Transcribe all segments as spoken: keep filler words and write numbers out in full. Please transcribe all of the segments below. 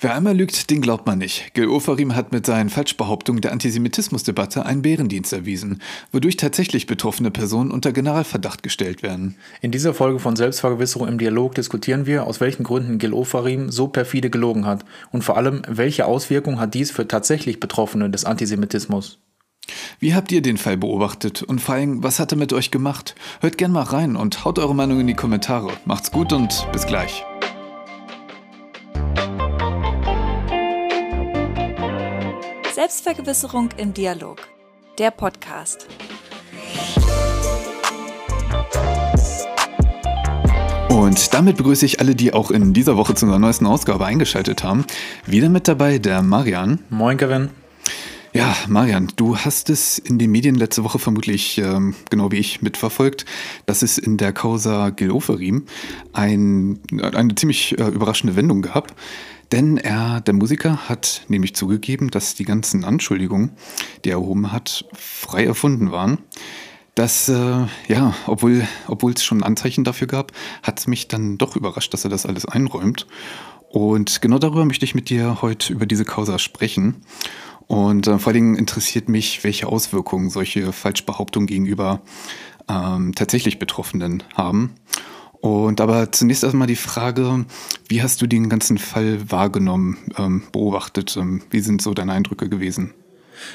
Wer einmal lügt, den glaubt man nicht. Gil Ofarim hat mit seinen Falschbehauptungen der Antisemitismusdebatte einen Bärendienst erwiesen, wodurch tatsächlich betroffene Personen unter Generalverdacht gestellt werden. In dieser Folge von Selbstvergewisserung im Dialog diskutieren wir, aus welchen Gründen Gil Ofarim so perfide gelogen hat und vor allem, welche Auswirkungen hat dies für tatsächlich Betroffene des Antisemitismus. Wie habt ihr den Fall beobachtet und vor allem, was hat er mit euch gemacht? Hört gern mal rein und haut eure Meinung in die Kommentare. Macht's gut und bis gleich. Selbstvergewisserung im Dialog, der Podcast. Und damit begrüße ich alle, die auch in dieser Woche zu unserer neuesten Ausgabe eingeschaltet haben. Wieder mit dabei der Marian. Moin, Kevin. Ja, Marian, du hast es in den Medien letzte Woche vermutlich, ähm, genau wie ich, mitverfolgt, dass es in der Causa Gil Ofarim ein, eine ziemlich äh, überraschende Wendung gab. Denn er, der Musiker, hat nämlich zugegeben, dass die ganzen Anschuldigungen, die er erhoben hat, frei erfunden waren. Das, äh, ja, obwohl, obwohl es schon Anzeichen dafür gab, hat es mich dann doch überrascht, dass er das alles einräumt. Und genau darüber möchte ich mit dir heute über diese Causa sprechen. Und äh, vor allen Dingen interessiert mich, welche Auswirkungen solche Falschbehauptungen gegenüber ähm, tatsächlich Betroffenen haben. Und aber zunächst erstmal die Frage, wie hast du den ganzen Fall wahrgenommen, ähm, beobachtet? Ähm, wie sind so deine Eindrücke gewesen?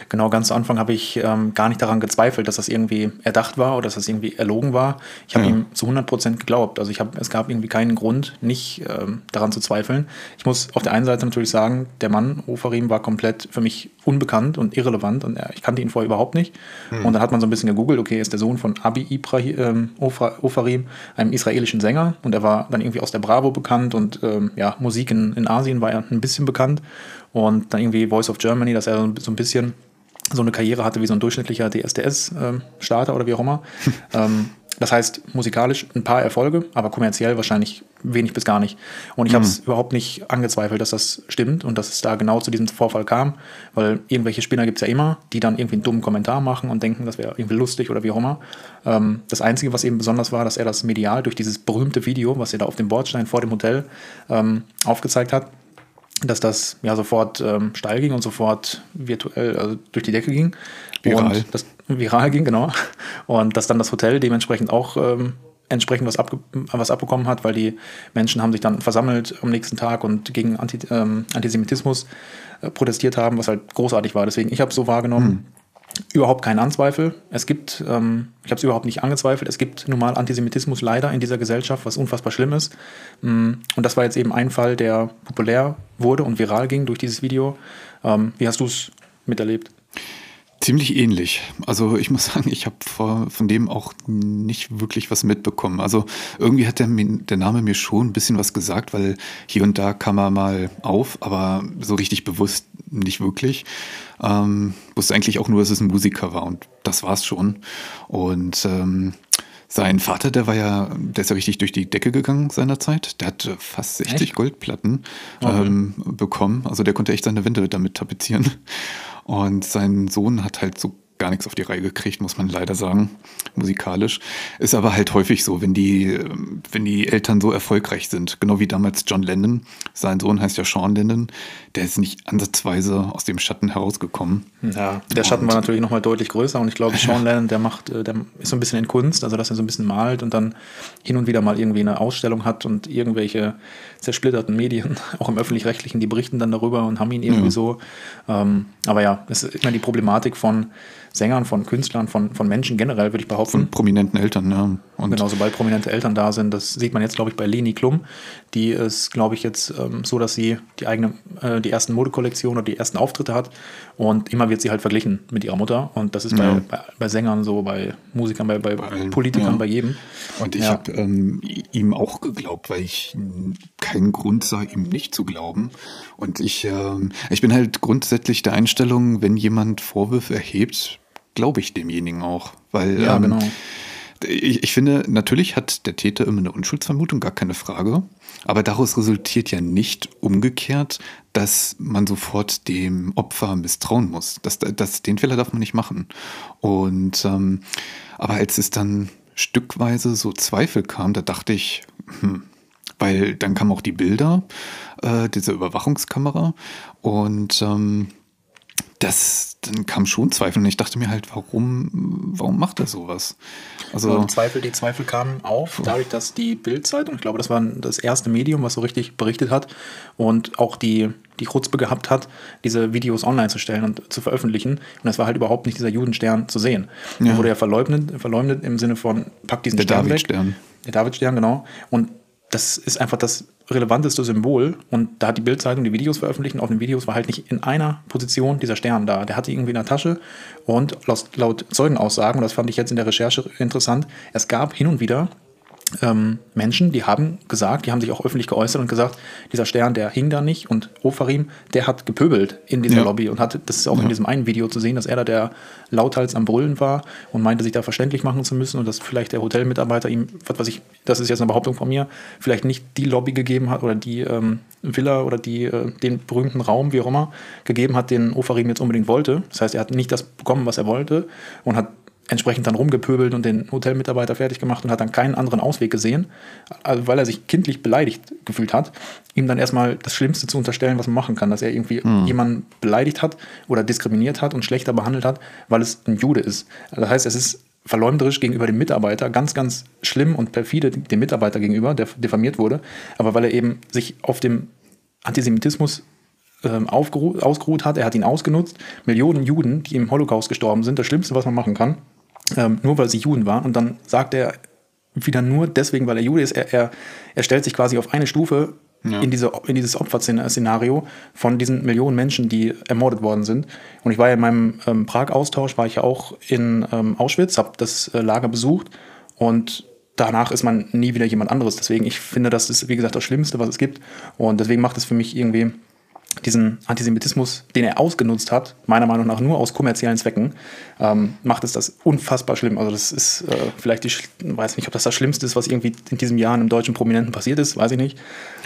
Genau, ganz zu Anfang habe ich ähm, gar nicht daran gezweifelt, dass das irgendwie erdacht war oder dass das irgendwie erlogen war. Ich habe ja. ihm zu hundert Prozent geglaubt. Also ich hab, es gab irgendwie keinen Grund, nicht ähm, daran zu zweifeln. Ich muss auf der einen Seite natürlich sagen, der Mann, Ofarim, war komplett für mich unbekannt und irrelevant. Und er, ich kannte ihn vorher überhaupt nicht. Mhm. Und dann hat man so ein bisschen gegoogelt, okay, er ist der Sohn von Abi Ibrahim ähm, Ofarim, einem israelischen Sänger. Und er war dann irgendwie aus der Bravo bekannt. Und ähm, ja, Musik in, in Asien war er ein bisschen bekannt. Und dann irgendwie Voice of Germany, dass er so ein bisschen so eine Karriere hatte wie so ein durchschnittlicher D S D S-Starter oder wie auch immer. Das heißt, musikalisch ein paar Erfolge, aber kommerziell wahrscheinlich wenig bis gar nicht. Und ich mhm. habe es überhaupt nicht angezweifelt, dass das stimmt und dass es da genau zu diesem Vorfall kam, weil irgendwelche Spinner gibt es ja immer, die dann irgendwie einen dummen Kommentar machen und denken, das wäre irgendwie lustig oder wie auch immer. Ähm, das Einzige, was eben besonders war, dass er das medial durch dieses berühmte Video, was er da auf dem Bordstein vor dem Hotel ähm, aufgezeigt hat, dass das ja sofort ähm, steil ging und sofort virtuell also durch die Decke ging. Viral. Und das viral ging, genau. Und dass dann das Hotel dementsprechend auch ähm, entsprechend was, abge- was abbekommen hat, weil die Menschen haben sich dann versammelt am nächsten Tag und gegen Anti- ähm, Antisemitismus äh, protestiert haben, was halt großartig war. Deswegen, ich habe es so wahrgenommen, hm. überhaupt keinen Anzweifel. Es gibt, ähm, ich habe es überhaupt nicht angezweifelt, es gibt nun mal Antisemitismus leider in dieser Gesellschaft, was unfassbar schlimm ist. Und das war jetzt eben ein Fall, der populär wurde und viral ging durch dieses Video. Ähm, wie hast du es miterlebt? Ziemlich ähnlich. Also ich muss sagen, ich habe von dem auch nicht wirklich was mitbekommen. Also irgendwie hat der, der Name mir schon ein bisschen was gesagt, weil hier und da kam er mal auf, aber so richtig bewusst nicht wirklich. Ähm, wusste eigentlich auch nur, dass es ein Musiker war und das war's schon. Und ähm, sein Vater, der war ja, der ist ja richtig durch die Decke gegangen seinerzeit. Der hat fast sechzig echt? Goldplatten ähm, mhm. bekommen. Also der konnte echt seine Wände damit tapezieren. Und sein Sohn hat halt so gar nichts auf die Reihe gekriegt, muss man leider sagen, musikalisch. Ist aber halt häufig so, wenn die, wenn die Eltern so erfolgreich sind. Genau wie damals John Lennon. Sein Sohn heißt ja Sean Lennon. Der ist nicht ansatzweise aus dem Schatten herausgekommen. Ja, der Schatten und war natürlich nochmal deutlich größer. Und ich glaube, Sean Lennon, der macht, der ist so ein bisschen in Kunst, also dass er so ein bisschen malt und dann hin und wieder mal irgendwie eine Ausstellung hat und irgendwelche zersplitterten Medien, auch im Öffentlich-Rechtlichen, die berichten dann darüber und haben ihn irgendwie ja. so. Ähm, aber ja, das ist immer die Problematik von Sängern, von Künstlern, von, von Menschen generell, würde ich behaupten. Von prominenten Eltern, ja. Und genau, sobald prominente Eltern da sind, das sieht man jetzt, glaube ich, bei Leni Klum. Die ist, glaube ich, jetzt ähm, so, dass sie die eigene, äh, die ersten Modekollektionen oder die ersten Auftritte hat und immer wird sie halt verglichen mit ihrer Mutter und das ist bei, ja. bei, bei Sängern so, bei Musikern, bei, bei, bei Politikern, ja. bei jedem. Und ich ja. habe ähm, ihm auch geglaubt, weil ich keinen Grund sah, ihm nicht zu glauben. Und ich, ähm, ich bin halt grundsätzlich der Einstellung, wenn jemand Vorwürfe erhebt, glaube ich demjenigen auch. Weil, ja, ähm, genau. Ich, ich finde, natürlich hat der Täter immer eine Unschuldsvermutung, gar keine Frage. Aber daraus resultiert ja nicht umgekehrt, dass man sofort dem Opfer misstrauen muss. Das, das, den Fehler darf man nicht machen. Und ähm, aber als es dann stückweise so Zweifel kam, da dachte ich, hm, weil dann kamen auch die Bilder äh, dieser Überwachungskamera und ähm, das, dann kam schon Zweifel und ich dachte mir halt, warum, warum macht er sowas? Also und Zweifel, die Zweifel kamen auf, dadurch, dass die Bild-Zeitung, ich glaube, das war das erste Medium, was so richtig berichtet hat und auch die, die Chutzpe gehabt hat, diese Videos online zu stellen und zu veröffentlichen. Und das war halt überhaupt nicht dieser Judenstern zu sehen. Ja. Der wurde ja verleumdet, verleumdet im Sinne von, pack diesen der Stern David weg. Stern. Der David-Stern, genau. Und das ist einfach das relevanteste Symbol und da hat die Bild-Zeitung die Videos veröffentlicht und auf den Videos war halt nicht in einer Position dieser Stern da. Der hatte irgendwie in der Tasche und laut Zeugenaussagen, und das fand ich jetzt in der Recherche interessant, es gab hin und wieder ähm, Menschen, die haben gesagt, die haben sich auch öffentlich geäußert und gesagt, dieser Stern, der hing da nicht und Ofarim, der hat gepöbelt in dieser ja. Lobby und hat, das ist auch ja. in diesem einen Video zu sehen, dass er da der lauthals am Brüllen war und meinte, sich da verständlich machen zu müssen und dass vielleicht der Hotelmitarbeiter ihm, was weiß ich, das ist jetzt eine Behauptung von mir, vielleicht nicht die Lobby gegeben hat oder die ähm, Villa oder die, äh, den berühmten Raum, wie auch immer, gegeben hat, den Ofarim jetzt unbedingt wollte. Das heißt, er hat nicht das bekommen, was er wollte und hat entsprechend dann rumgepöbelt und den Hotelmitarbeiter fertig gemacht und hat dann keinen anderen Ausweg gesehen, also weil er sich kindlich beleidigt gefühlt hat, ihm dann erstmal das Schlimmste zu unterstellen, was man machen kann, dass er irgendwie hm. jemanden beleidigt hat oder diskriminiert hat und schlechter behandelt hat, weil es ein Jude ist. Das heißt, es ist verleumderisch gegenüber dem Mitarbeiter, ganz, ganz schlimm und perfide dem Mitarbeiter gegenüber, der diffamiert wurde, aber weil er eben sich auf dem Antisemitismus ausgeruht hat, er hat ihn ausgenutzt, Millionen Juden, die im Holocaust gestorben sind, das Schlimmste, was man machen kann, ähm, nur weil sie Juden waren und dann sagt er wieder nur deswegen, weil er Jude ist, er, er, er stellt sich quasi auf eine Stufe ja. in, diese, in dieses Opferszenario von diesen Millionen Menschen, die ermordet worden sind und ich war ja in meinem ähm, Prag-Austausch, war ich ja auch in ähm, Auschwitz, habe das äh, Lager besucht und danach ist man nie wieder jemand anderes, deswegen ich finde, das ist wie gesagt das Schlimmste, was es gibt und deswegen macht es für mich irgendwie diesen Antisemitismus, den er ausgenutzt hat, meiner Meinung nach nur aus kommerziellen Zwecken, ähm, macht es das unfassbar schlimm. Also das ist äh, vielleicht, ich weiß nicht, ob das das Schlimmste ist, was irgendwie in diesem Jahr einem deutschen Prominenten passiert ist, weiß ich nicht.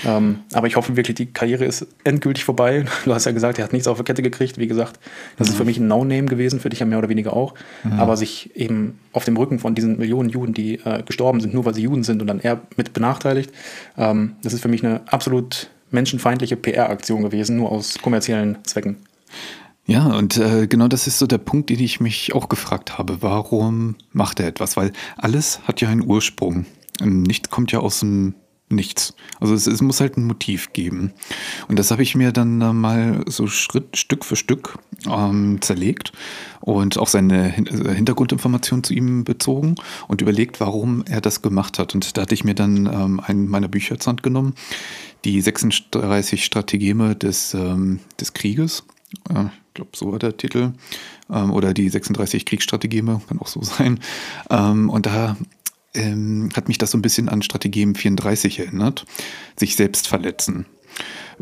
Ähm, aber ich hoffe wirklich, die Karriere ist endgültig vorbei. Du hast ja gesagt, er hat nichts auf die Kette gekriegt. Wie gesagt, das mhm. ist für mich ein No-Name gewesen, für dich ja mehr oder weniger auch. Mhm. Aber sich eben auf dem Rücken von diesen Millionen Juden, die äh, gestorben sind, nur weil sie Juden sind und dann er mit benachteiligt, ähm, das ist für mich eine absolut menschenfeindliche P R-Aktion gewesen, nur aus kommerziellen Zwecken. Ja, und äh, genau das ist so der Punkt, den ich mich auch gefragt habe. Warum macht er etwas? Weil alles hat ja einen Ursprung. Nichts kommt ja aus dem Nichts. Also es, es muss halt ein Motiv geben. Und das habe ich mir dann äh, mal so Schritt, Stück für Stück ähm, zerlegt und auch seine Hin- äh, Hintergrundinformationen zu ihm bezogen und überlegt, warum er das gemacht hat. Und da hatte ich mir dann ähm, einen meiner Bücher zur Hand genommen, die sechsunddreißig Strategeme des, ähm, des Krieges. Äh, ich glaube, so war der Titel. Ähm, oder die sechsunddreißig Kriegsstrategeme, kann auch so sein. Ähm, und da hat mich das so ein bisschen an Strategem vierunddreißig erinnert, sich selbst verletzen.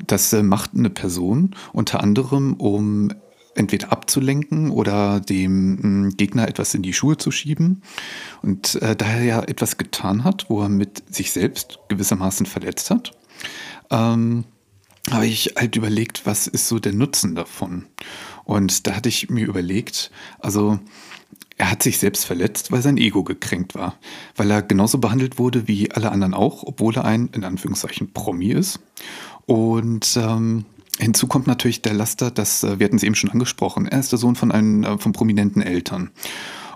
Das macht eine Person unter anderem, um entweder abzulenken oder dem Gegner etwas in die Schuhe zu schieben. Und äh, da er ja etwas getan hat, wo er mit sich selbst gewissermaßen verletzt hat, ähm, habe ich halt überlegt, was ist so der Nutzen davon? Und da hatte ich mir überlegt, also er hat sich selbst verletzt, weil sein Ego gekränkt war, weil er genauso behandelt wurde wie alle anderen auch, obwohl er ein, in Anführungszeichen, Promi ist. Und ähm, hinzu kommt natürlich der Laster, dass, wir hatten es eben schon angesprochen, er ist der Sohn von, einem, von prominenten Eltern.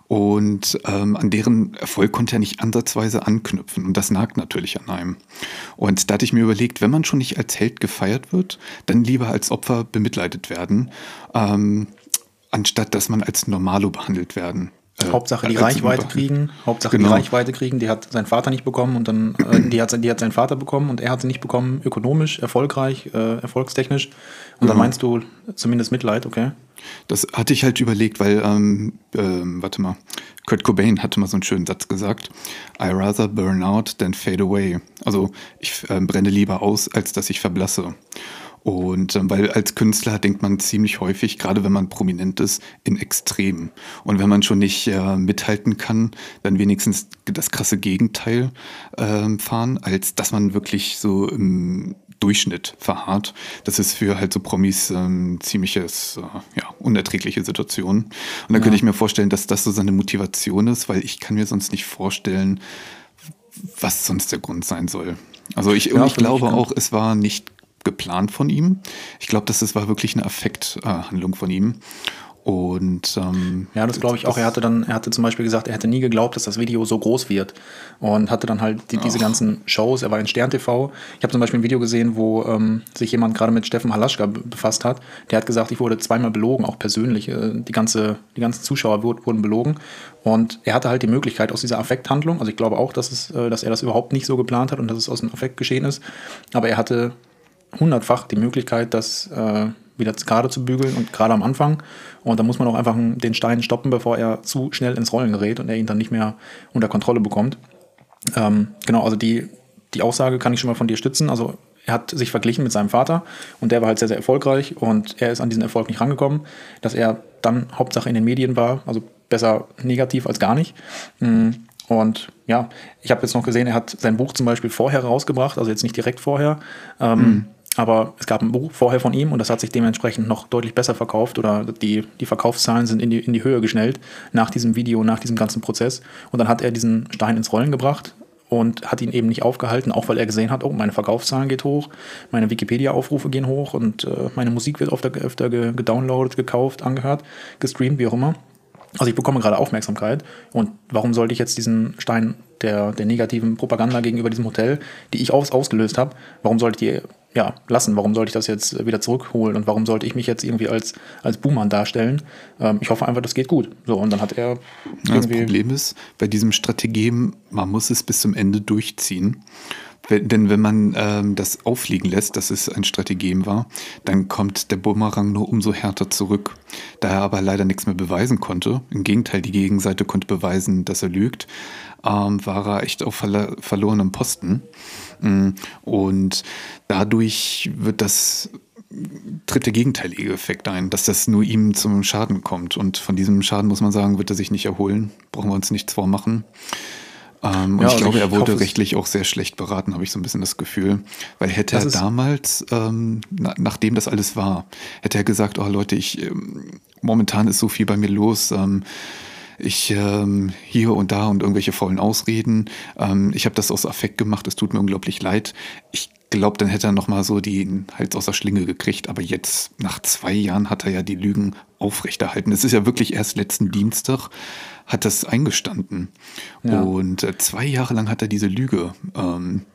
Und ähm, an deren Erfolg konnte er nicht ansatzweise anknüpfen. Und das nagt natürlich an einem. Und da hatte ich mir überlegt, wenn man schon nicht als Held gefeiert wird, dann lieber als Opfer bemitleidet werden, ähm, anstatt dass man als Normalo behandelt werden. Äh, Hauptsache die Reichweite kriegen, Hauptsache genau. die Reichweite kriegen, die hat sein Vater nicht bekommen und dann, äh, die hat, die hat sein Vater bekommen und er hat sie nicht bekommen, ökonomisch, erfolgreich, äh, erfolgstechnisch. Und genau. dann meinst du zumindest Mitleid, okay? Das hatte ich halt überlegt, weil, ähm, äh, warte mal, Kurt Cobain hatte mal so einen schönen Satz gesagt, I rather burn out than fade away. Also ich äh, brenne lieber aus, als dass ich verblasse. Und äh, weil als Künstler denkt man ziemlich häufig, gerade wenn man prominent ist, in Extremen. Und wenn man schon nicht äh, mithalten kann, dann wenigstens das krasse Gegenteil äh, fahren, als dass man wirklich so im Durchschnitt verharrt. Das ist für halt so Promis ein äh, ziemliches, äh, ja, unerträgliche Situation. Und da ja. könnte ich mir vorstellen, dass das so seine Motivation ist, weil ich kann mir sonst nicht vorstellen, was sonst der Grund sein soll. Also ich, ja, ich glaube auch, es war nicht geplant von ihm. Ich glaube, dass es war wirklich eine Affekthandlung äh, von ihm. Und, ähm, ja, das glaube ich auch. Er hatte dann, er hatte zum Beispiel gesagt, er hätte nie geglaubt, dass das Video so groß wird. Und hatte dann halt die, diese ganzen Shows. Er war in Stern T V. Ich habe zum Beispiel ein Video gesehen, wo ähm, sich jemand gerade mit Steffen Halaschka befasst hat. Der hat gesagt, ich wurde zweimal belogen, auch persönlich. Die, ganze, die ganzen Zuschauer wurden belogen. Und er hatte halt die Möglichkeit aus dieser Affekthandlung, also ich glaube auch, dass, es, dass er das überhaupt nicht so geplant hat und dass es aus dem Affekt geschehen ist. Aber er hatte hundertfach die Möglichkeit, dass... Äh, wieder gerade zu bügeln und gerade am Anfang. Und da muss man auch einfach den Stein stoppen, bevor er zu schnell ins Rollen gerät und er ihn dann nicht mehr unter Kontrolle bekommt. Ähm, genau, also die, die Aussage kann ich schon mal von dir stützen. Also er hat sich verglichen mit seinem Vater und der war halt sehr, sehr erfolgreich und er ist an diesen Erfolg nicht rangekommen, dass er dann Hauptsache in den Medien war, also besser negativ als gar nicht. Mhm. Und ja, ich habe jetzt noch gesehen, er hat sein Buch zum Beispiel vorher rausgebracht, also jetzt nicht direkt vorher, ähm, mhm. aber es gab ein Buch vorher von ihm und das hat sich dementsprechend noch deutlich besser verkauft oder die, die Verkaufszahlen sind in die, in die Höhe geschnellt nach diesem Video, nach diesem ganzen Prozess. Und dann hat er diesen Stein ins Rollen gebracht und hat ihn eben nicht aufgehalten, auch weil er gesehen hat, oh, meine Verkaufszahlen geht hoch, meine Wikipedia-Aufrufe gehen hoch und äh, meine Musik wird öfter, öfter gedownloadet, gekauft, angehört, gestreamt, wie auch immer. Also ich bekomme gerade Aufmerksamkeit und warum sollte ich jetzt diesen Stein der, der negativen Propaganda gegenüber diesem Hotel, die ich aus, ausgelöst habe, warum sollte ich die ja, lassen, warum sollte ich das jetzt wieder zurückholen und warum sollte ich mich jetzt irgendwie als, als Buhmann darstellen? Ähm, ich hoffe einfach, das geht gut. So, und dann hat er irgendwie... Das Problem ist, bei diesem Strategem, man muss es bis zum Ende durchziehen. Wenn, denn wenn man ähm, das auffliegen lässt, dass es ein Strategem war, dann kommt der Bumerang nur umso härter zurück. Da er aber leider nichts mehr beweisen konnte, im Gegenteil, die Gegenseite konnte beweisen, dass er lügt, ähm, war er echt auf verla- verlorenem Posten. Und dadurch wird das, tritt der gegenteilige Effekt ein, dass das nur ihm zum Schaden kommt. Und von diesem Schaden, muss man sagen, wird er sich nicht erholen. Brauchen wir uns nichts vormachen. Ähm, und ja, ich glaube, ich er wurde hoffe, rechtlich auch sehr schlecht beraten, habe ich so ein bisschen das Gefühl. Weil hätte er damals, ähm, na, nachdem das alles war, hätte er gesagt, oh Leute, ich ähm, momentan ist so viel bei mir los, ähm, ich ähm, hier und da und irgendwelche faulen Ausreden, ähm, ich habe das aus Affekt gemacht, es tut mir unglaublich leid. Ich glaube, dann hätte er nochmal so den Hals aus der Schlinge gekriegt, aber jetzt nach zwei Jahren hat er ja die Lügen aufrechterhalten. Es ist ja wirklich erst letzten Dienstag hat das eingestanden. Ja. Und zwei Jahre lang hat er diese Lüge ähm,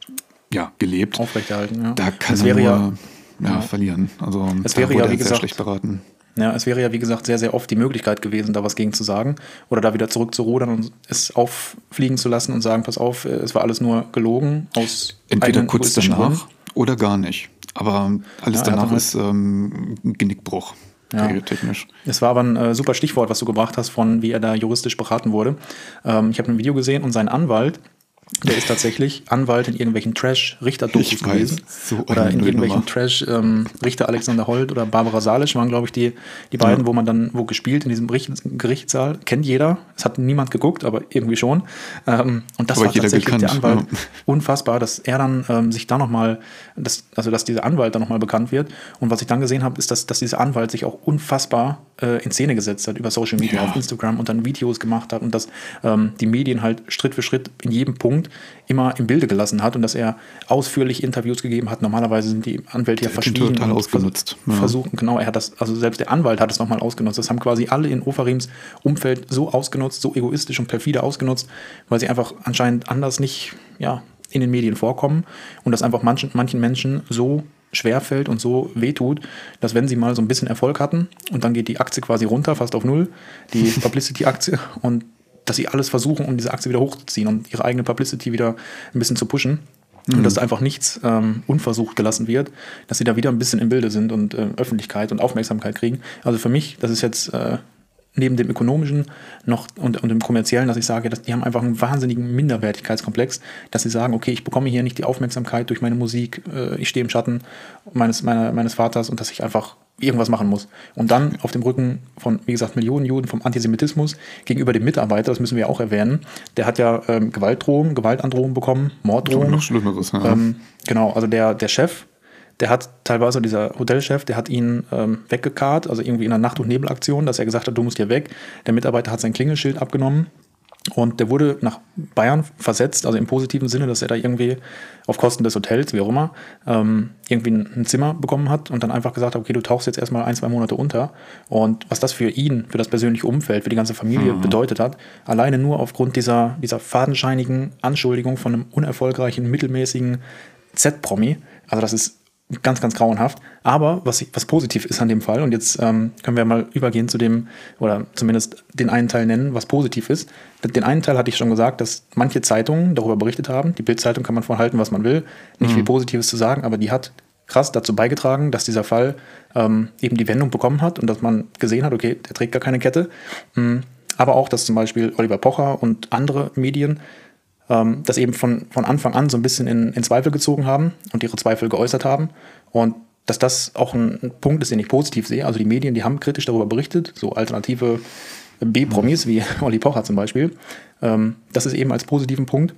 ja, gelebt. Aufrechterhalten, ja. Da kann er nur ja, ja, ja. verlieren. Also es wäre ja, wie gesagt, sehr schlecht beraten. Ja, es wäre ja, wie gesagt, sehr, sehr oft die Möglichkeit gewesen, da was gegen zu sagen oder da wieder zurückzurudern und es auffliegen zu lassen und sagen, pass auf, es war alles nur gelogen. Aus entweder kurz danach Gründen. Oder gar nicht. Aber alles ja, danach ist ähm, ein Genickbruch. Ja. Es war aber ein äh, super Stichwort, was du gebracht hast, von wie er da juristisch beraten wurde. Ähm, ich habe ein Video gesehen und sein Anwalt, der ist tatsächlich Anwalt in irgendwelchen Trash-Richter-Dokus gewesen. So oder in irgendwelchen Nummer. Trash ähm, Richter Alexander Holt oder Barbara Salisch waren, glaube ich, die, die beiden, ja. wo man dann, wo gespielt in diesem Gericht, Gerichtssaal. Kennt jeder. Es hat niemand geguckt, aber irgendwie schon. Ähm, und das aber war tatsächlich gekannt, der Anwalt. Ja. Unfassbar, dass er dann ähm, sich da nochmal, dass, also dass dieser Anwalt da nochmal bekannt wird. Und was ich dann gesehen habe, ist, dass, dass dieser Anwalt sich auch unfassbar äh, in Szene gesetzt hat über Social Media, ja. auf Instagram und dann Videos gemacht hat und dass ähm, die Medien halt Schritt für Schritt in jedem Punkt immer im Bilde gelassen hat und dass er ausführlich Interviews gegeben hat. Normalerweise sind die Anwälte ja verschwiegen und ausgenutzt. Vers- ja. versuchen, genau, er hat das, also selbst der Anwalt hat es nochmal ausgenutzt. Das haben quasi alle in Ofarims Umfeld so ausgenutzt, so egoistisch und perfide ausgenutzt, weil sie einfach anscheinend anders nicht, ja, in den Medien vorkommen und das einfach manchen, manchen Menschen so schwerfällt und so wehtut, dass wenn sie mal so ein bisschen Erfolg hatten und dann geht die Aktie quasi runter, fast auf null, die Publicity-Aktie und dass sie alles versuchen, um diese Aktie wieder hochzuziehen und ihre eigene Publicity wieder ein bisschen zu pushen. Mhm. Und dass einfach nichts ähm, unversucht gelassen wird, dass sie da wieder ein bisschen im Bilde sind und äh, Öffentlichkeit und Aufmerksamkeit kriegen. Also für mich, das ist jetzt äh, neben dem Ökonomischen noch und, und dem Kommerziellen, dass ich sage, dass die haben einfach einen wahnsinnigen Minderwertigkeitskomplex, dass sie sagen, okay, ich bekomme hier nicht die Aufmerksamkeit durch meine Musik, äh, ich stehe im Schatten meines, meiner, meines Vaters und dass ich einfach irgendwas machen muss. Und dann auf dem Rücken von, wie gesagt, Millionen Juden vom Antisemitismus gegenüber dem Mitarbeiter, das müssen wir auch erwähnen, der hat ja ähm, Gewaltdrohungen, Gewaltandrohungen bekommen, Morddrohungen. Noch Schlimmeres, ja. Ähm, genau, also der, der Chef, der hat teilweise, dieser Hotelchef, der hat ihn ähm, weggekarrt, also irgendwie in einer Nacht- und Nebelaktion, dass er gesagt hat, du musst hier weg. Der Mitarbeiter hat sein Klingelschild abgenommen. Und der wurde nach Bayern versetzt, also im positiven Sinne, dass er da irgendwie auf Kosten des Hotels, wie auch immer, ähm, irgendwie ein Zimmer bekommen hat und dann einfach gesagt hat, okay, du tauchst jetzt erstmal ein, zwei Monate unter. Und was das für ihn, für das persönliche Umfeld, für die ganze Familie mhm. bedeutet hat, alleine nur aufgrund dieser, dieser fadenscheinigen Anschuldigung von einem unerfolgreichen, mittelmäßigen Z-Promi, also das ist ganz, ganz grauenhaft. Aber was, was positiv ist an dem Fall, und jetzt ähm, können wir mal übergehen zu dem, oder zumindest den einen Teil nennen, was positiv ist. Den einen Teil hatte ich schon gesagt, dass manche Zeitungen darüber berichtet haben. Die Bild-Zeitung kann man vorhalten, was man will. Nicht mhm. viel Positives zu sagen, aber die hat krass dazu beigetragen, dass dieser Fall ähm, eben die Wendung bekommen hat und dass man gesehen hat, okay, der trägt gar keine Kette. Mhm. Aber auch, dass zum Beispiel Oliver Pocher und andere Medien Ähm, das eben von, von Anfang an so ein bisschen in, in Zweifel gezogen haben und ihre Zweifel geäußert haben. Und dass das auch ein, ein Punkt ist, den ich positiv sehe. Also die Medien, die haben kritisch darüber berichtet, so alternative B-Promis wie Olli Pocher zum Beispiel. Ähm, das ist eben als positiven Punkt.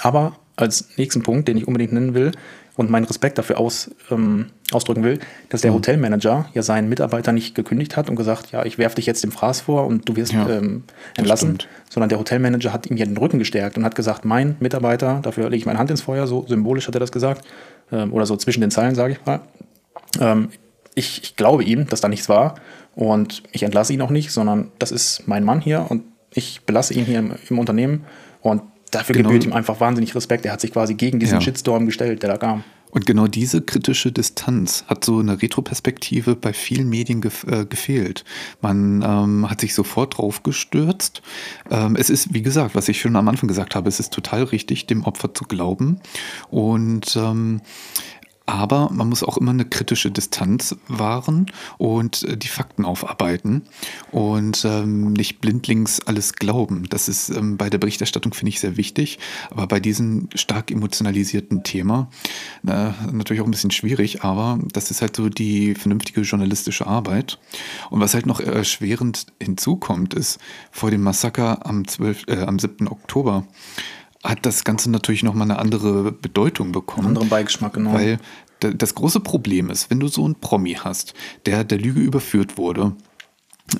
Aber als nächsten Punkt, den ich unbedingt nennen will und meinen Respekt dafür aus, ähm, ausdrücken will, dass der mhm. Hotelmanager ja seinen Mitarbeiter nicht gekündigt hat und gesagt, ja, ich werfe dich jetzt dem Fraß vor und du wirst ja, ähm, entlassen, sondern der Hotelmanager hat ihm hier den Rücken gestärkt und hat gesagt, mein Mitarbeiter, dafür lege ich meine Hand ins Feuer, so symbolisch hat er das gesagt, ähm, oder so zwischen den Zeilen, sage ich mal, ähm, ich, ich glaube ihm, dass da nichts war und ich entlasse ihn auch nicht, sondern das ist mein Mann hier und ich belasse ihn hier im, im Unternehmen und dafür genau. gebührt ihm einfach wahnsinnig Respekt. Er hat sich quasi gegen diesen ja. Shitstorm gestellt, der da kam. Und genau diese kritische Distanz hat so eine Retroperspektive bei vielen Medien gef- äh, gefehlt. Man ähm, hat sich sofort drauf gestürzt. Ähm, es ist, wie gesagt, was ich schon am Anfang gesagt habe, es ist total richtig, dem Opfer zu glauben. Und ähm, aber man muss auch immer eine kritische Distanz wahren und die Fakten aufarbeiten und ähm, nicht blindlings alles glauben. Das ist ähm, bei der Berichterstattung, finde ich, sehr wichtig. Aber bei diesem stark emotionalisierten Thema äh, natürlich auch ein bisschen schwierig. Aber das ist halt so die vernünftige journalistische Arbeit. Und was halt noch erschwerend hinzukommt, ist vor dem Massaker am, zwölften, äh, am siebten Oktober, hat das Ganze natürlich nochmal eine andere Bedeutung bekommen. Einen anderen Beigeschmack, genau. Weil d- das große Problem ist, wenn du so einen Promi hast, der der Lüge überführt wurde,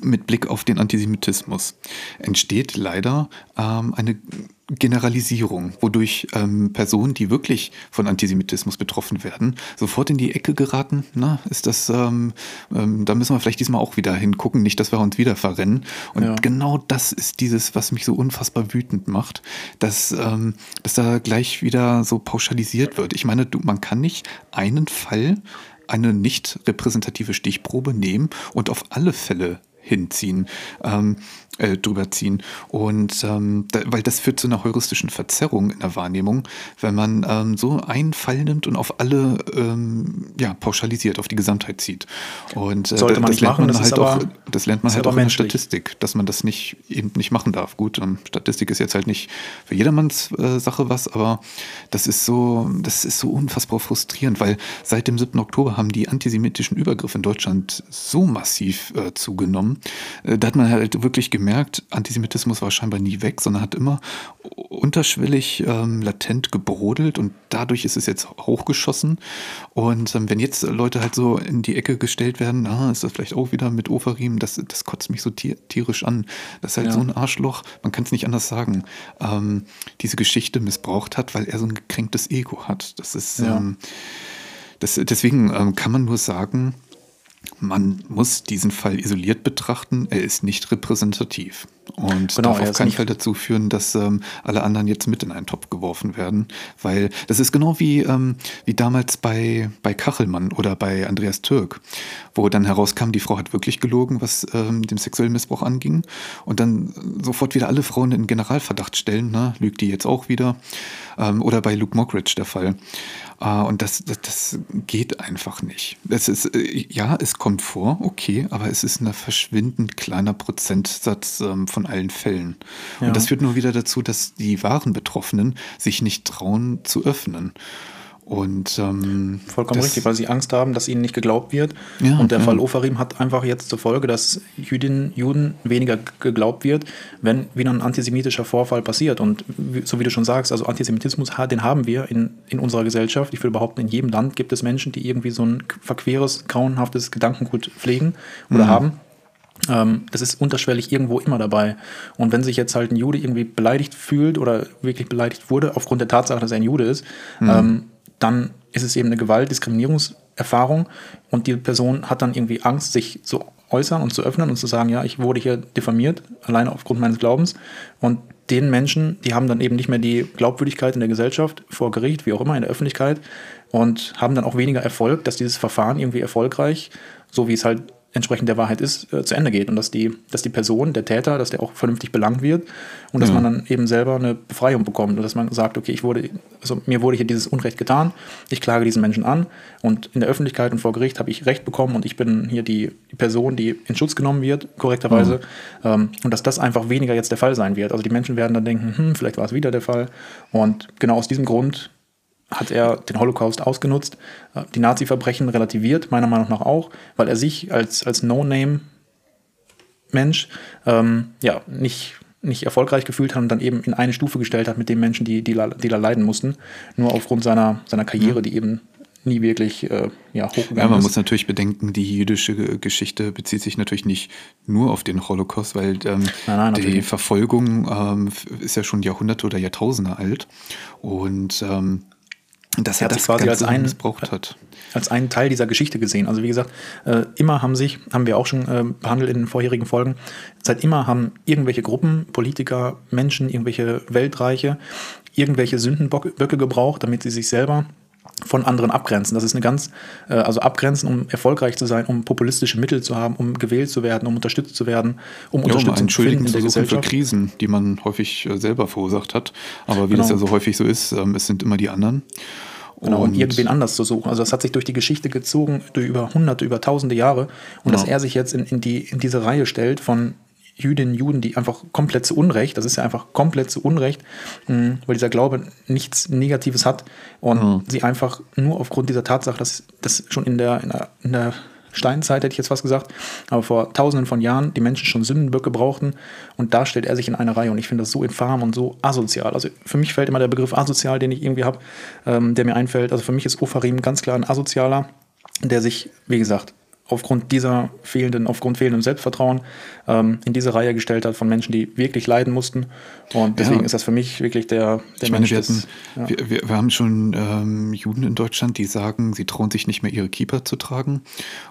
mit Blick auf den Antisemitismus, entsteht leider ähm, eine Generalisierung, wodurch ähm, Personen, die wirklich von Antisemitismus betroffen werden, sofort in die Ecke geraten. Na, ist das, ähm, ähm, da müssen wir vielleicht diesmal auch wieder hingucken, nicht, dass wir uns wieder verrennen. Und ja. genau das ist dieses, was mich so unfassbar wütend macht, dass, ähm, dass da gleich wieder so pauschalisiert wird. Ich meine, du, man kann nicht einen Fall, eine nicht repräsentative Stichprobe nehmen und auf alle Fälle hinziehen, ähm, äh, drüber ziehen. Und ähm, da, weil das führt zu einer heuristischen Verzerrung in der Wahrnehmung, wenn man ähm, so einen Fall nimmt und auf alle ähm, ja, pauschalisiert, auf die Gesamtheit zieht. Und äh, sollte man das nicht lernt machen, man das halt ist auch, aber, das lernt man halt auch in der Statistik, dass man das nicht eben nicht machen darf. Gut, ähm, Statistik ist jetzt halt nicht für jedermanns äh, Sache was, aber das ist so, das ist so unfassbar frustrierend, weil seit dem siebten Oktober haben die antisemitischen Übergriffe in Deutschland so massiv äh, zugenommen. Da hat man halt wirklich gemerkt, Antisemitismus war scheinbar nie weg, sondern hat immer unterschwellig ähm, latent gebrodelt und dadurch ist es jetzt hochgeschossen. Und ähm, wenn jetzt Leute halt so in die Ecke gestellt werden, ah, ist das vielleicht auch wieder mit Ofarim, das, das kotzt mich so tier, tierisch an. Das ist halt ja. so ein Arschloch, man kann es nicht anders sagen, ähm, diese Geschichte missbraucht hat, weil er so ein gekränktes Ego hat. Das ist, ja. ähm, das, deswegen ähm, kann man nur sagen, man muss diesen Fall isoliert betrachten, er ist nicht repräsentativ. Und genau, darauf kann ich halt dazu führen, dass ähm, alle anderen jetzt mit in einen Topf geworfen werden. Weil das ist genau wie, ähm, wie damals bei, bei Kachelmann oder bei Andreas Türk, wo dann herauskam, die Frau hat wirklich gelogen, was ähm, dem sexuellen Missbrauch anging. Und dann sofort wieder alle Frauen in Generalverdacht stellen, ne? Lügt die jetzt auch wieder. Ähm, oder bei Luke Mockridge der Fall. Äh, und das, das, das geht einfach nicht. Das ist, äh, ja, es kommt vor, okay, aber es ist ein verschwindend kleiner Prozentsatz ähm, von allen Fällen. Ja. Und das führt nur wieder dazu, dass die wahren Betroffenen sich nicht trauen zu öffnen. Und, ähm, vollkommen richtig, weil sie Angst haben, dass ihnen nicht geglaubt wird. Ja, und der ja. Fall Ofarim hat einfach jetzt zur Folge, dass Jüdinnen, Juden weniger geglaubt wird, wenn wieder ein antisemitischer Vorfall passiert. Und so wie du schon sagst, also Antisemitismus, den haben wir in, in unserer Gesellschaft. Ich will behaupten, in jedem Land gibt es Menschen, die irgendwie so ein verqueres, grauenhaftes Gedankengut pflegen oder mhm. haben. Das ist unterschwellig irgendwo immer dabei. Und wenn sich jetzt halt ein Jude irgendwie beleidigt fühlt oder wirklich beleidigt wurde, aufgrund der Tatsache, dass er ein Jude ist, mhm. ähm, dann ist es eben eine Gewalt-Diskriminierungserfahrung und die Person hat dann irgendwie Angst, sich zu äußern und zu öffnen und zu sagen, ja, ich wurde hier diffamiert, alleine aufgrund meines Glaubens. Und den Menschen, die haben dann eben nicht mehr die Glaubwürdigkeit in der Gesellschaft, vor Gericht, wie auch immer, in der Öffentlichkeit und haben dann auch weniger Erfolg, dass dieses Verfahren irgendwie erfolgreich, so wie es halt entsprechend der Wahrheit ist, äh, zu Ende geht und dass die, dass die Person, der Täter, dass der auch vernünftig belangt wird und dass ja. man dann eben selber eine Befreiung bekommt und dass man sagt, okay, ich wurde, also mir wurde hier dieses Unrecht getan, ich klage diesen Menschen an und in der Öffentlichkeit und vor Gericht habe ich Recht bekommen und ich bin hier die, die Person, die in Schutz genommen wird, korrekterweise, ja. ähm, und dass das einfach weniger jetzt der Fall sein wird. Also die Menschen werden dann denken, hm, vielleicht war es wieder der Fall und genau aus diesem Grund hat er den Holocaust ausgenutzt, die Nazi-Verbrechen relativiert, meiner Meinung nach auch, weil er sich als, als No-Name-Mensch ähm, ja, nicht, nicht erfolgreich gefühlt hat und dann eben in eine Stufe gestellt hat mit den Menschen, die, die, die da leiden mussten, nur aufgrund seiner, seiner Karriere, die eben nie wirklich äh, ja, hochgegangen ja, man ist. Muss natürlich bedenken, die jüdische Geschichte bezieht sich natürlich nicht nur auf den Holocaust, weil ähm, nein, nein, die Verfolgung ähm, ist ja schon Jahrhunderte oder Jahrtausende alt und ähm, dass er, er hat das quasi Ganze als einen, missbraucht hat. Als einen Teil dieser Geschichte gesehen. Also wie gesagt, äh, immer haben sich, haben wir auch schon äh, behandelt in den vorherigen Folgen, seit immer haben irgendwelche Gruppen, Politiker, Menschen, irgendwelche Weltreiche, irgendwelche Sündenböcke gebraucht, damit sie sich selber von anderen abgrenzen. Das ist eine ganz, äh, also abgrenzen, um erfolgreich zu sein, um populistische Mittel zu haben, um gewählt zu werden, um unterstützt zu werden, um ja, Unterstützung zu finden in der Gesellschaft. Für Krisen, die man häufig äh, selber verursacht hat. Aber wie genau. das ja so häufig so ist, ähm, es sind immer die anderen. Genau, und, und irgendwen anders zu suchen. Also das hat sich durch die Geschichte gezogen, durch über hunderte, über tausende Jahre. Und ja. dass er sich jetzt in, in, die, in diese Reihe stellt von Jüdinnen und Juden, die einfach komplett zu Unrecht, das ist ja einfach komplett zu Unrecht, weil dieser Glaube nichts Negatives hat und ja. sie einfach nur aufgrund dieser Tatsache, dass das schon in der, in der, in der Steinzeit, hätte ich jetzt fast gesagt, aber vor tausenden von Jahren die Menschen schon Sündenböcke brauchten und da stellt er sich in eine Reihe und ich finde das so infam und so asozial. Also für mich fällt immer der Begriff asozial, den ich irgendwie habe, ähm, der mir einfällt. Also für mich ist Ofarim ganz klar ein Asozialer, der sich, wie gesagt, aufgrund dieser fehlenden, aufgrund fehlendem Selbstvertrauen ähm, in diese Reihe gestellt hat von Menschen, die wirklich leiden mussten. Und deswegen ja. ist das für mich wirklich der, der ich meine, Mensch. Wir, hatten, das, ja. wir, wir, wir haben schon ähm, Juden in Deutschland, die sagen, sie trauen sich nicht mehr, ihre Kippa zu tragen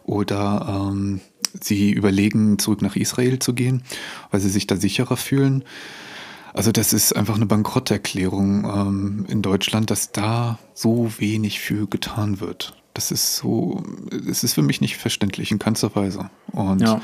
oder ähm, sie überlegen, zurück nach Israel zu gehen, weil sie sich da sicherer fühlen. Also das ist einfach eine Bankrotterklärung ähm, in Deutschland, dass da so wenig für getan wird. Das ist so, es ist für mich nicht verständlich in keinster Weise. Und, ja,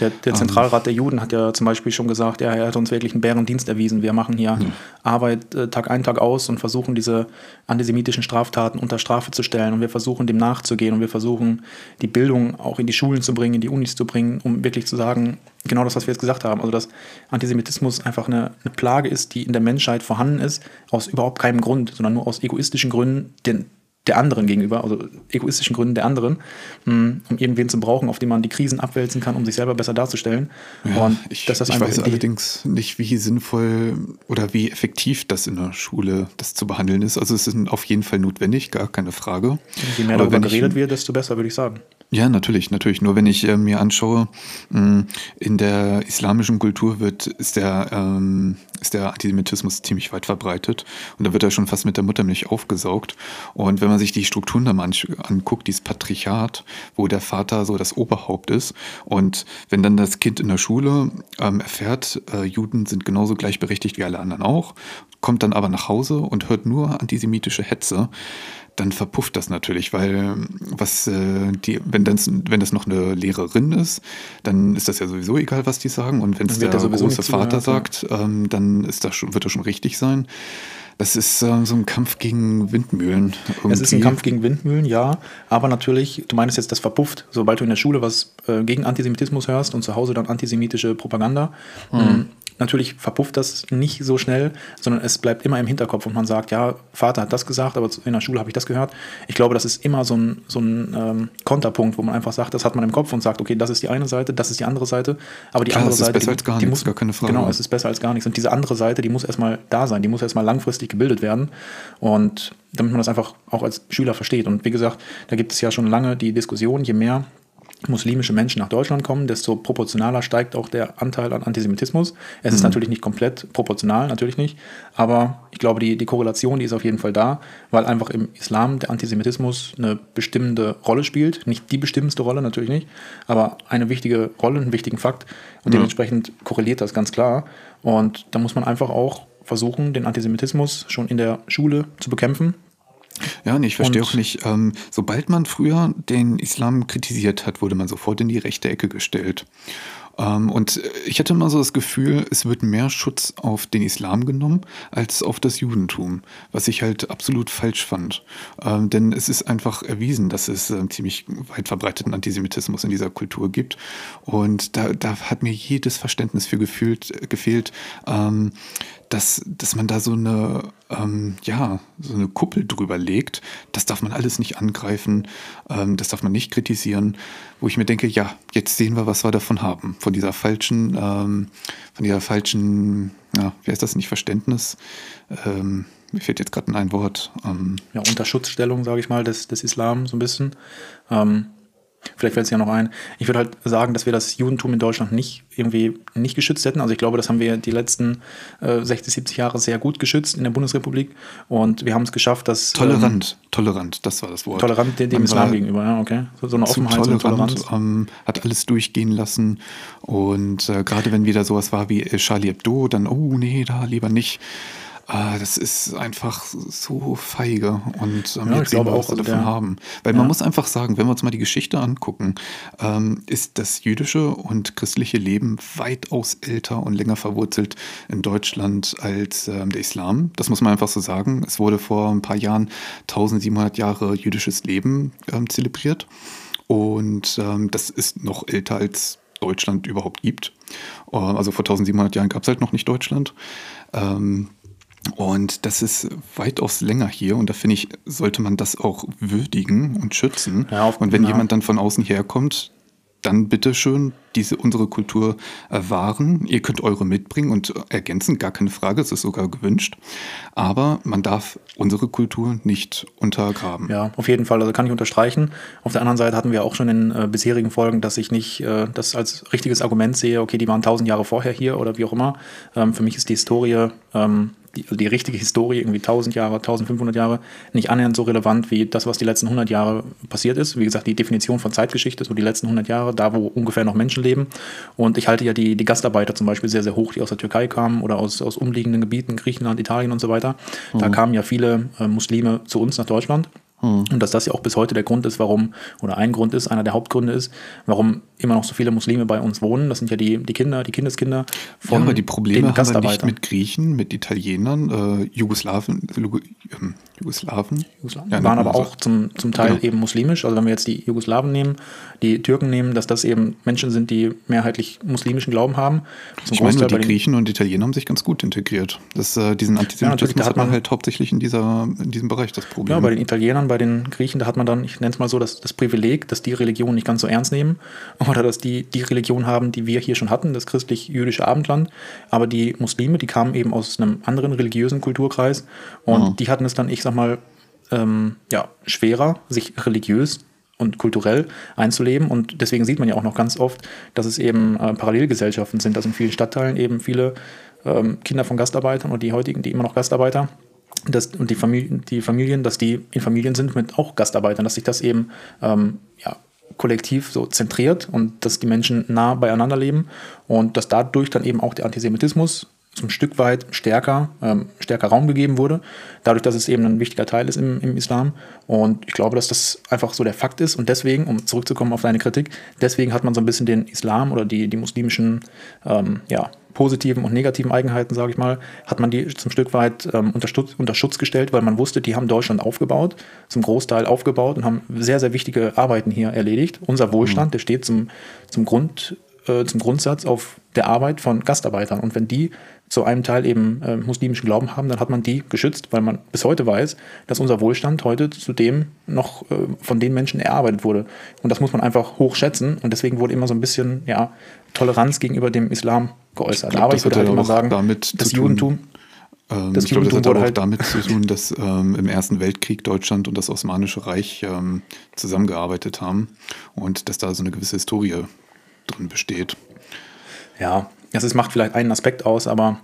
der, der Zentralrat ähm, der Juden hat ja zum Beispiel schon gesagt, ja, er hat uns wirklich einen Bärendienst erwiesen. Wir machen hier ja. Arbeit äh, Tag ein, Tag aus und versuchen diese antisemitischen Straftaten unter Strafe zu stellen und wir versuchen dem nachzugehen und wir versuchen die Bildung auch in die Schulen zu bringen, in die Unis zu bringen, um wirklich zu sagen, genau das, was wir jetzt gesagt haben. Also dass Antisemitismus einfach eine, eine Plage ist, die in der Menschheit vorhanden ist, aus überhaupt keinem Grund, sondern nur aus egoistischen Gründen, den der anderen gegenüber, also egoistischen Gründen der anderen, um irgendwen zu brauchen, auf den man die Krisen abwälzen kann, um sich selber besser darzustellen. Ja, und ich dass das ich weiß allerdings nicht, wie sinnvoll oder wie effektiv das in der Schule das zu behandeln ist. Also es ist auf jeden Fall notwendig, gar keine Frage. Und je mehr aber darüber geredet ich, wird, desto besser, würde ich sagen. Ja, natürlich, natürlich. Nur wenn ich äh, mir anschaue, mh, in der islamischen Kultur wird, ist, der, ähm, ist der Antisemitismus ziemlich weit verbreitet und da wird er schon fast mit der Muttermilch aufgesaugt. Und wenn man sich die Strukturen da mal anguckt, dieses Patriarchat, wo der Vater so das Oberhaupt ist und wenn dann das Kind in der Schule ähm, erfährt, äh, Juden sind genauso gleichberechtigt wie alle anderen auch, kommt dann aber nach Hause und hört nur antisemitische Hetze, dann verpufft das natürlich, weil was äh, die, wenn das, wenn das noch eine Lehrerin ist, dann ist das ja sowieso egal, was die sagen. Und wenn es der große Vater sagt, ähm, dann ist das schon, wird das schon richtig sein. Das ist äh, so ein Kampf gegen Windmühlen. Irgendwie. Es ist ein Kampf gegen Windmühlen, ja. Aber natürlich, du meinst jetzt, das verpufft. Sobald du in der Schule was äh, gegen Antisemitismus hörst und zu Hause dann antisemitische Propaganda, mhm. natürlich verpufft das nicht so schnell, sondern es bleibt immer im Hinterkopf und man sagt, ja, Vater hat das gesagt, aber in der Schule habe ich das gehört. Ich glaube, das ist immer so ein, so ein ähm, Konterpunkt, wo man einfach sagt, das hat man im Kopf und sagt, okay, das ist die eine Seite, das ist die andere Seite, aber die Klar, andere Seite, es ist besser die, als gar die nichts, muss, gar keine Frage. Genau, es ist besser als gar nichts und diese andere Seite, die muss erstmal da sein, die muss erstmal langfristig gebildet werden und damit man das einfach auch als Schüler versteht und wie gesagt, da gibt es ja schon lange die Diskussion, je mehr muslimische Menschen nach Deutschland kommen, desto proportionaler steigt auch der Anteil an Antisemitismus. Es mhm. ist natürlich nicht komplett proportional, natürlich nicht, aber ich glaube, die, die Korrelation, die ist auf jeden Fall da, weil einfach im Islam der Antisemitismus eine bestimmende Rolle spielt, nicht die bestimmendste Rolle, natürlich nicht, aber eine wichtige Rolle, einen wichtigen Fakt, und mhm. dementsprechend korreliert das ganz klar, und da muss man einfach auch versuchen, den Antisemitismus schon in der Schule zu bekämpfen. Ja, nee, ich verstehe und auch nicht, ähm, sobald man früher den Islam kritisiert hat, wurde man sofort in die rechte Ecke gestellt. Ähm, und ich hatte immer so das Gefühl, es wird mehr Schutz auf den Islam genommen als auf das Judentum, was ich halt absolut falsch fand. Ähm, denn es ist einfach erwiesen, dass es einen ziemlich weit verbreiteten Antisemitismus in dieser Kultur gibt. Und da, da hat mir jedes Verständnis für gefühlt, gefehlt, ähm, Dass, dass man da so eine, ähm, ja, so eine Kuppel drüber legt, das darf man alles nicht angreifen, ähm, das darf man nicht kritisieren, wo ich mir denke, ja, jetzt sehen wir, was wir davon haben, von dieser falschen, ähm, von dieser falschen, ja, wie heißt das, nicht Verständnis, ähm, mir fehlt jetzt gerade ein Wort. Ähm, ja, Unterschutzstellung, sage ich mal, des, des Islam so ein bisschen, ähm. Vielleicht fällt es ja noch ein. Ich würde halt sagen, dass wir das Judentum in Deutschland nicht irgendwie nicht geschützt hätten. Also ich glaube, das haben wir die letzten äh, sechzig, siebzig Jahre sehr gut geschützt in der Bundesrepublik. Und wir haben es geschafft, dass... Tolerant, ähm, tolerant, das war das Wort. Tolerant dem, dem Islam gegenüber, ja, okay. So, so eine Offenheit, tolerant, so eine Toleranz. Ähm, hat alles durchgehen lassen. Und äh, gerade wenn wieder sowas war wie äh, Charlie Hebdo, dann, oh nee, da lieber nicht. Ah, das ist einfach so feige, und ähm, ja, jetzt sehen wir, was wir davon der, haben. Weil ja. man muss einfach sagen, wenn wir uns mal die Geschichte angucken, ähm, ist das jüdische und christliche Leben weitaus älter und länger verwurzelt in Deutschland als ähm, der Islam. Das muss man einfach so sagen. Es wurde vor ein paar Jahren eintausendsiebenhundert Jahre jüdisches Leben ähm, zelebriert, und ähm, das ist noch älter als Deutschland überhaupt gibt. Ähm, also vor eintausendsiebenhundert Jahren gab es halt noch nicht Deutschland. Ähm, Und das ist weitaus länger hier, und da finde ich, sollte man das auch würdigen und schützen. Ja, auf, und wenn ja. jemand dann von außen herkommt, dann bitteschön diese, unsere Kultur äh, wahren. Ihr könnt eure mitbringen und ergänzen, gar keine Frage, es ist sogar gewünscht. Aber man darf unsere Kultur nicht untergraben. Ja, auf jeden Fall, also kann ich unterstreichen. Auf der anderen Seite hatten wir auch schon in äh, bisherigen Folgen, dass ich nicht äh, das als richtiges Argument sehe, okay, die waren tausend Jahre vorher hier oder wie auch immer. Ähm, für mich ist die Historie... Ähm, Die, also die richtige Historie, irgendwie tausend Jahre, eintausendfünfhundert Jahre, nicht annähernd so relevant wie das, was die letzten hundert Jahre passiert ist. Wie gesagt, die Definition von Zeitgeschichte, so die letzten hundert Jahre, da wo ungefähr noch Menschen leben. Und ich halte ja die, die Gastarbeiter zum Beispiel sehr, sehr hoch, die aus der Türkei kamen oder aus, aus umliegenden Gebieten, Griechenland, Italien und so weiter. Mhm. Da kamen ja viele äh, Muslime zu uns nach Deutschland. Und dass das ja auch bis heute der Grund ist, warum, oder ein Grund ist, einer der Hauptgründe ist, warum immer noch so viele Muslime bei uns wohnen. Das sind ja die, die Kinder, die Kindeskinder von ja, aber die Probleme den haben wir nicht mit Griechen, mit Italienern, äh, Jugoslawen, Lug, ähm, Jugoslawen. Jugoslawen. Ja, waren aber so. auch zum, zum Teil genau. eben muslimisch. Also wenn wir jetzt die Jugoslawen nehmen, die Türken nehmen, dass das eben Menschen sind, die mehrheitlich muslimischen Glauben haben. Zum ich meine, die Griechen und Italiener haben sich ganz gut integriert. Das, äh, diesen Antisemitismus ja, hat man halt hauptsächlich in, dieser, in diesem Bereich das Problem. Ja, bei den Italienern, bei Bei den Griechen, da hat man dann, ich nenne es mal so, das, das Privileg, dass die Religion nicht ganz so ernst nehmen oder dass die die Religion haben, die wir hier schon hatten, das christlich-jüdische Abendland. Aber die Muslime, die kamen eben aus einem anderen religiösen Kulturkreis, und mhm. die hatten es dann, ich sag mal, ähm, ja, schwerer, sich religiös und kulturell einzuleben, und deswegen sieht man ja auch noch ganz oft, dass es eben äh, Parallelgesellschaften sind, dass in vielen Stadtteilen eben viele ähm, Kinder von Gastarbeitern oder die heutigen, die immer noch Gastarbeiter, Das, und die, Familie, die Familien, dass die in Familien sind mit auch Gastarbeitern, dass sich das eben ähm, ja, kollektiv so zentriert und dass die Menschen nah beieinander leben und dass dadurch dann eben auch der Antisemitismus so ein Stück weit stärker, ähm, stärker Raum gegeben wurde, dadurch, dass es eben ein wichtiger Teil ist im, im Islam. Und ich glaube, dass das einfach so der Fakt ist, und deswegen, um zurückzukommen auf deine Kritik, deswegen hat man so ein bisschen den Islam oder die, die muslimischen, ähm, ja, positiven und negativen Eigenheiten, sage ich mal, hat man die zum Stück weit ähm, unter, Stutz, unter Schutz gestellt, weil man wusste, die haben Deutschland aufgebaut, zum Großteil aufgebaut und haben sehr, sehr wichtige Arbeiten hier erledigt. Unser Wohlstand, mhm. der steht zum, zum, Grund, äh, zum Grundsatz auf der Arbeit von Gastarbeitern. Und wenn die zu einem Teil eben äh, muslimischen Glauben haben, dann hat man die geschützt, weil man bis heute weiß, dass unser Wohlstand heute zudem noch äh, von den Menschen erarbeitet wurde. Und das muss man einfach hoch schätzen. Und deswegen wurde immer so ein bisschen ja, Toleranz gegenüber dem Islam geäußert. Glaub, aber ich würde halt immer sagen, das Judentum... Ähm, das ich glaube, das hat aber auch halt damit zu tun, dass ähm, im Ersten Weltkrieg Deutschland und das Osmanische Reich ähm, zusammengearbeitet haben und dass da so eine gewisse Historie drin besteht. Ja, also es macht vielleicht einen Aspekt aus, aber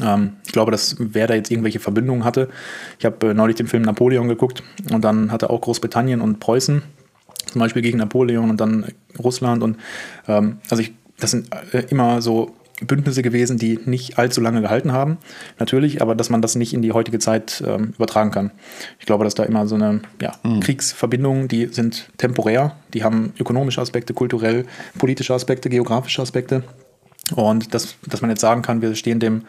ähm, ich glaube, dass wer da jetzt irgendwelche Verbindungen hatte. Ich habe äh, neulich den Film Napoleon geguckt und dann hatte auch Großbritannien und Preußen zum Beispiel gegen Napoleon und dann Russland und ähm, also ich, das sind äh, immer so Bündnisse gewesen, die nicht allzu lange gehalten haben, natürlich, aber dass man das nicht in die heutige Zeit ähm, übertragen kann. Ich glaube, dass da immer so eine ja, mhm. Kriegsverbindungen, die sind temporär, die haben ökonomische Aspekte, kulturell, politische Aspekte, geografische Aspekte und das, dass man jetzt sagen kann, wir stehen dem,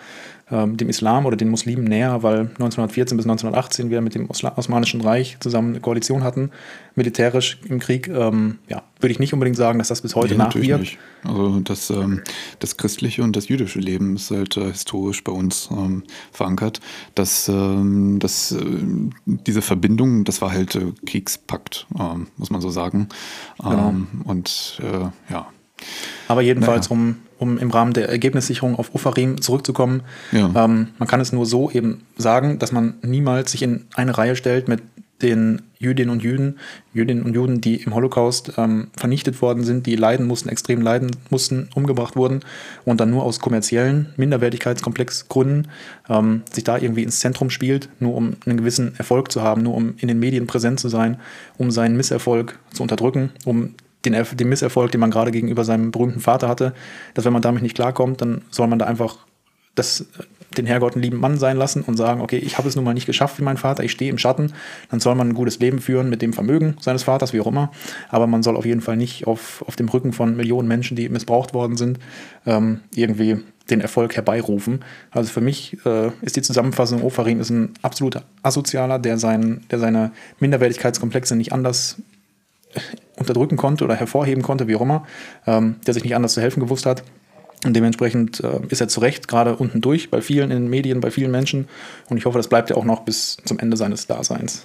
ähm, dem Islam oder den Muslimen näher, weil neunzehnhundertvierzehn bis neunzehnhundertachtzehn wir mit dem Osla- Osmanischen Reich zusammen eine Koalition hatten, militärisch im Krieg, ähm, ja, würde ich nicht unbedingt sagen, dass das bis heute nee, nachwirkt. Nicht. Also das, ähm, das christliche und das jüdische Leben ist halt äh, historisch bei uns ähm, verankert. Dass, ähm, dass, äh, diese Verbindung, das war halt äh, Kriegspakt, ähm, muss man so sagen. Ähm, genau. Und äh, ja. Aber jedenfalls, naja. um, um im Rahmen der Ergebnissicherung auf Ofarim zurückzukommen, ja. ähm, man kann es nur so eben sagen, dass man niemals sich in eine Reihe stellt mit den Jüdinnen und Juden, Jüdinnen und Juden, die im Holocaust ähm, vernichtet worden sind, die leiden mussten, extrem leiden mussten, umgebracht wurden und dann nur aus kommerziellen Minderwertigkeitskomplexgründen ähm, sich da irgendwie ins Zentrum spielt, nur um einen gewissen Erfolg zu haben, nur um in den Medien präsent zu sein, um seinen Misserfolg zu unterdrücken, um Den, den Misserfolg, den man gerade gegenüber seinem berühmten Vater hatte, dass wenn man damit nicht klarkommt, dann soll man da einfach das, den Herrgott einen lieben Mann sein lassen und sagen, okay, ich habe es nun mal nicht geschafft wie mein Vater, ich stehe im Schatten, dann soll man ein gutes Leben führen mit dem Vermögen seines Vaters, wie auch immer, aber man soll auf jeden Fall nicht auf, auf dem Rücken von Millionen Menschen, die missbraucht worden sind, ähm, irgendwie den Erfolg herbeirufen. Also für mich äh, ist die Zusammenfassung, Ofarim ist ein absoluter Asozialer, der, sein, der seine Minderwertigkeitskomplexe nicht anders unterdrücken konnte oder hervorheben konnte, wie auch immer, ähm, der sich nicht anders zu helfen gewusst hat. Und dementsprechend äh, ist er zu Recht gerade unten durch, bei vielen in den Medien, bei vielen Menschen. Und ich hoffe, das bleibt er auch noch bis zum Ende seines Daseins.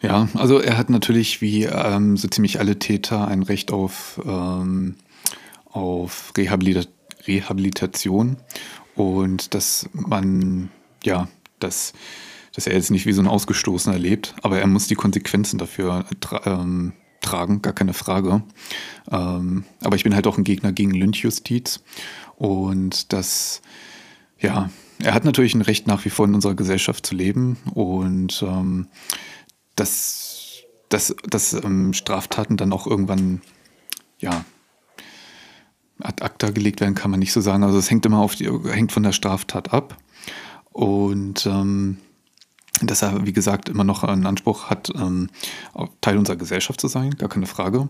Ja, also er hat natürlich wie ähm, so ziemlich alle Täter ein Recht auf, ähm, auf Rehabilita- Rehabilitation und dass man, ja, das... dass er jetzt nicht wie so ein Ausgestoßener lebt, aber er muss die Konsequenzen dafür tra- ähm, tragen, gar keine Frage. Ähm, aber ich bin halt auch ein Gegner gegen Lynchjustiz und das, ja, er hat natürlich ein Recht nach wie vor in unserer Gesellschaft zu leben und ähm, dass, dass, dass ähm, Straftaten dann auch irgendwann, ja, ad acta gelegt werden, kann man nicht so sagen. Also es hängt immer auf die, hängt von der Straftat ab und ähm, dass er, wie gesagt, immer noch einen Anspruch hat, ähm, Teil unserer Gesellschaft zu sein, gar keine Frage.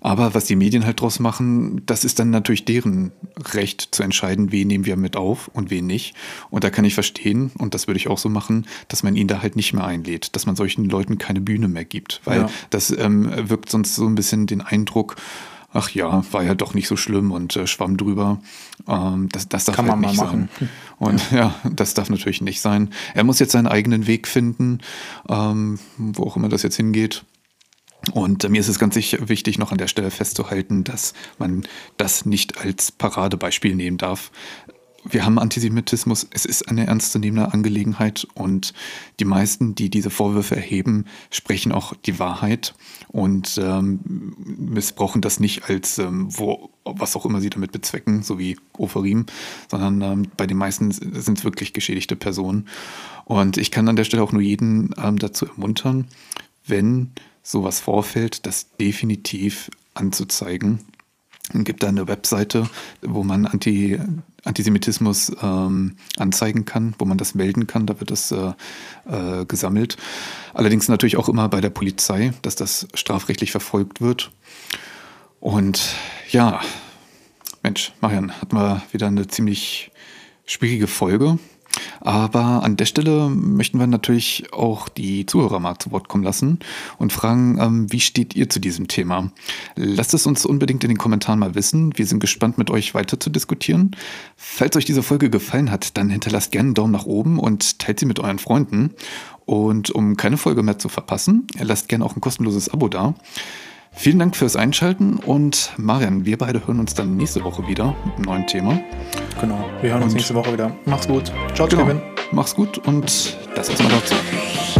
Aber was die Medien halt draus machen, das ist dann natürlich deren Recht zu entscheiden, wen nehmen wir mit auf und wen nicht. Und da kann ich verstehen, und das würde ich auch so machen, dass man ihn da halt nicht mehr einlädt, dass man solchen Leuten keine Bühne mehr gibt. Weil ja. das ähm, wirkt sonst so ein bisschen den Eindruck, ach ja, war ja doch nicht so schlimm und äh, schwamm drüber. Ähm, das, das darf halt nicht sein. Und ja. ja, das darf natürlich nicht sein. Er muss jetzt seinen eigenen Weg finden, ähm, wo auch immer das jetzt hingeht. Und äh, mir ist es ganz wichtig, noch an der Stelle festzuhalten, dass man das nicht als Paradebeispiel nehmen darf. Wir haben Antisemitismus, es ist eine ernstzunehmende Angelegenheit und die meisten, die diese Vorwürfe erheben, sprechen auch die Wahrheit und ähm, missbrauchen das nicht als, ähm, wo, was auch immer sie damit bezwecken, so wie Ofarim, sondern ähm, bei den meisten sind es wirklich geschädigte Personen. Und ich kann an der Stelle auch nur jeden ähm, dazu ermuntern, wenn sowas vorfällt, das definitiv anzuzeigen. Es gibt da eine Webseite, wo man Anti, Antisemitismus ähm, anzeigen kann, wo man das melden kann, da wird das äh, äh, gesammelt. Allerdings natürlich auch immer bei der Polizei, dass das strafrechtlich verfolgt wird. Und ja, Mensch, Marian, hatten wir wieder eine ziemlich schwierige Folge. Aber an der Stelle möchten wir natürlich auch die Zuhörer mal zu Wort kommen lassen und fragen, ähm, wie steht ihr zu diesem Thema? Lasst es uns unbedingt in den Kommentaren mal wissen. Wir sind gespannt, mit euch weiter zu diskutieren. Falls euch diese Folge gefallen hat, dann hinterlasst gerne einen Daumen nach oben und teilt sie mit euren Freunden. Und um keine Folge mehr zu verpassen, lasst gerne auch ein kostenloses Abo da. Vielen Dank fürs Einschalten und Marian, wir beide hören uns dann nächste Woche wieder mit einem neuen Thema. Genau, wir hören und uns nächste Woche wieder. Mach's gut. Ciao, genau. Steffen. Mach's gut und das war's mal dazu.